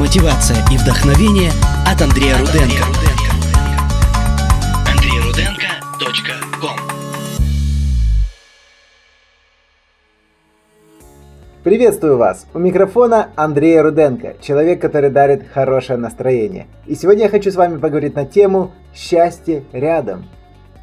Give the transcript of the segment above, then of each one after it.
Мотивация и вдохновение от Андрея Руденко. AndreyRudenko.com. Приветствую вас! У микрофона Андрей Руденко, человек, который дарит хорошее настроение. И сегодня я хочу с вами поговорить на тему «Счастье рядом».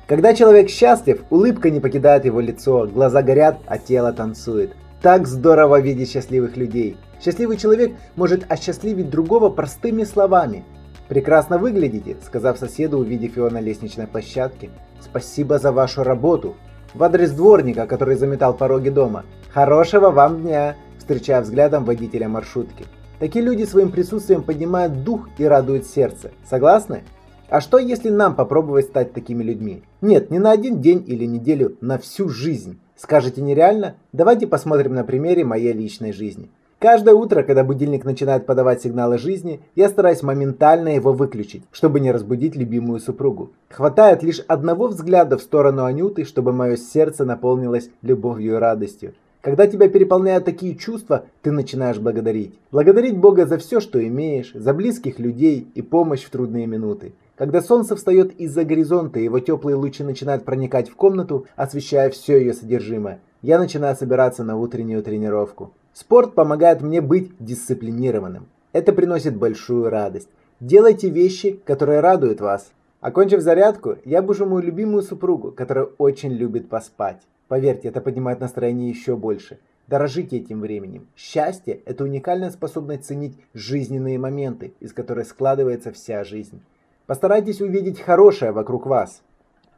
Когда человек счастлив, улыбка не покидает его лицо, глаза горят, а тело танцует. Так здорово видеть счастливых людей. Счастливый человек может осчастливить другого простыми словами. «Прекрасно выглядите», — сказав соседу, увидев его на лестничной площадке. «Спасибо за вашу работу». В адрес дворника, который заметал пороги дома. «Хорошего вам дня», — встречая взглядом водителя маршрутки. Такие люди своим присутствием поднимают дух и радуют сердце. Согласны? А что, если нам попробовать стать такими людьми? Нет, не на один день или неделю, на всю жизнь. Скажете, нереально? Давайте посмотрим на примере моей личной жизни. Каждое утро, когда будильник начинает подавать сигналы жизни, я стараюсь моментально его выключить, чтобы не разбудить любимую супругу. Хватает лишь одного взгляда в сторону Анюты, чтобы мое сердце наполнилось любовью и радостью. Когда тебя переполняют такие чувства, ты начинаешь благодарить. Благодарить Бога за все, что имеешь, за близких людей и помощь в трудные минуты. Когда солнце встает из-за горизонта, его теплые лучи начинают проникать в комнату, освещая все ее содержимое, я начинаю собираться на утреннюю тренировку. Спорт помогает мне быть дисциплинированным. Это приносит большую радость. Делайте вещи, которые радуют вас. Окончив зарядку, я бужу мою любимую супругу, которая очень любит поспать. Поверьте, это поднимает настроение еще больше. Дорожите этим временем. Счастье – это уникальная способность ценить жизненные моменты, из которых складывается вся жизнь. Постарайтесь увидеть хорошее вокруг вас.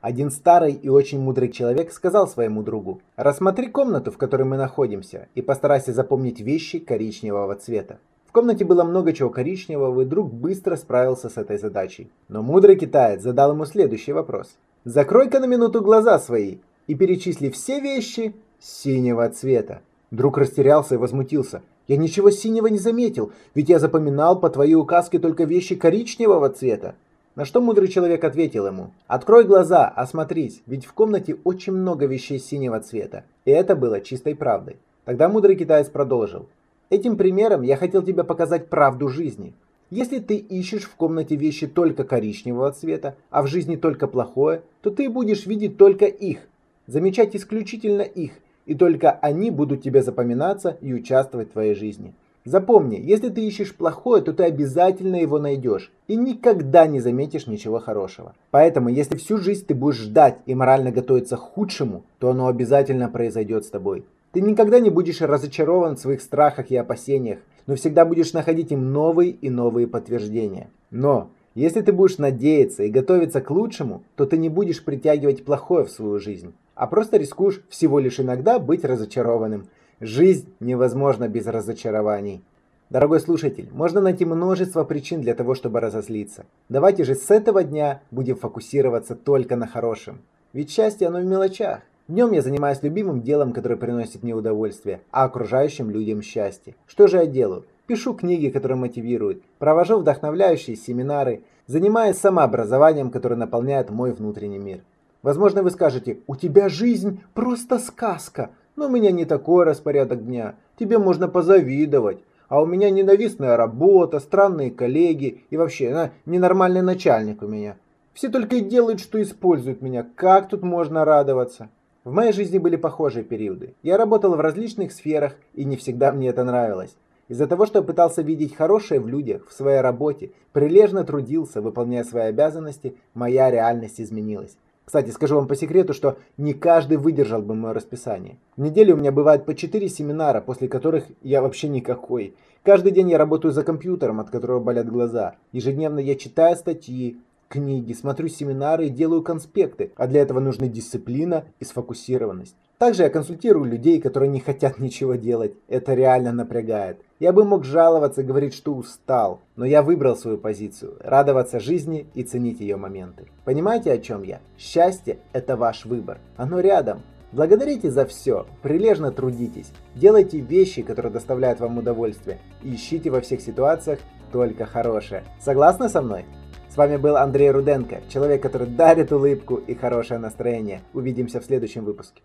Один старый и очень мудрый человек сказал своему другу: «Рассмотри комнату, в которой мы находимся, и постарайся запомнить вещи коричневого цвета». В комнате было много чего коричневого, и друг быстро справился с этой задачей. Но мудрый китаец задал ему следующий вопрос: «Закрой-ка на минуту глаза свои и перечисли все вещи синего цвета». Друг растерялся и возмутился. «Я ничего синего не заметил, ведь я запоминал по твоей указке только вещи коричневого цвета». На что мудрый человек ответил ему: «Открой глаза, осмотрись, ведь в комнате очень много вещей синего цвета». И это было чистой правдой. Тогда мудрый китаец продолжил: «Этим примером я хотел тебе показать правду жизни. Если ты ищешь в комнате вещи только коричневого цвета, а в жизни только плохое, то ты будешь видеть только их, замечать исключительно их, и только они будут тебе запоминаться и участвовать в твоей жизни». Запомни, если ты ищешь плохое, то ты обязательно его найдешь и никогда не заметишь ничего хорошего. Поэтому, если всю жизнь ты будешь ждать и морально готовиться к худшему, то оно обязательно произойдет с тобой. Ты никогда не будешь разочарован в своих страхах и опасениях, но всегда будешь находить им новые и новые подтверждения. Но если ты будешь надеяться и готовиться к лучшему, то ты не будешь притягивать плохое в свою жизнь, а просто рискуешь всего лишь иногда быть разочарованным. Жизнь невозможна без разочарований. Дорогой слушатель, можно найти множество причин для того, чтобы разозлиться. Давайте же с этого дня будем фокусироваться только на хорошем. Ведь счастье, оно в мелочах. Днем я занимаюсь любимым делом, которое приносит мне удовольствие, а окружающим людям счастье. Что же я делаю? Пишу книги, которые мотивируют, провожу вдохновляющие семинары, занимаюсь самообразованием, которое наполняет мой внутренний мир. Возможно, вы скажете: «У тебя жизнь просто сказка». Но у меня не такой распорядок дня, тебе можно позавидовать. А у меня ненавистная работа, странные коллеги и вообще ненормальный начальник у меня. Все только и делают, что используют меня. Как тут можно радоваться? В моей жизни были похожие периоды. Я работал в различных сферах, и не всегда мне это нравилось. Из-за того, что я пытался видеть хорошее в людях, в своей работе, прилежно трудился, выполняя свои обязанности, моя реальность изменилась. Кстати, скажу вам по секрету, что не каждый выдержал бы мое расписание. В неделю у меня бывает по 4 семинара, после которых я вообще никакой. Каждый день я работаю за компьютером, от которого болят глаза. Ежедневно я читаю статьи, книги, смотрю семинары и делаю конспекты, а для этого нужны дисциплина и сфокусированность. Также я консультирую людей, которые не хотят ничего делать. Это реально напрягает. Я бы мог жаловаться и говорить, что устал, но я выбрал свою позицию – радоваться жизни и ценить ее моменты. Понимаете, о чем я? Счастье – это ваш выбор. Оно рядом. Благодарите за все, прилежно трудитесь, делайте вещи, которые доставляют вам удовольствие, и ищите во всех ситуациях только хорошее. Согласны со мной? С вами был Андрей Руденко, человек, который дарит улыбку и хорошее настроение. Увидимся в следующем выпуске.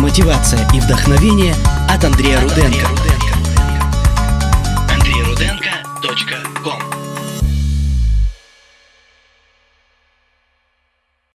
Мотивация и вдохновение от Андрея Руденко. Руденко.com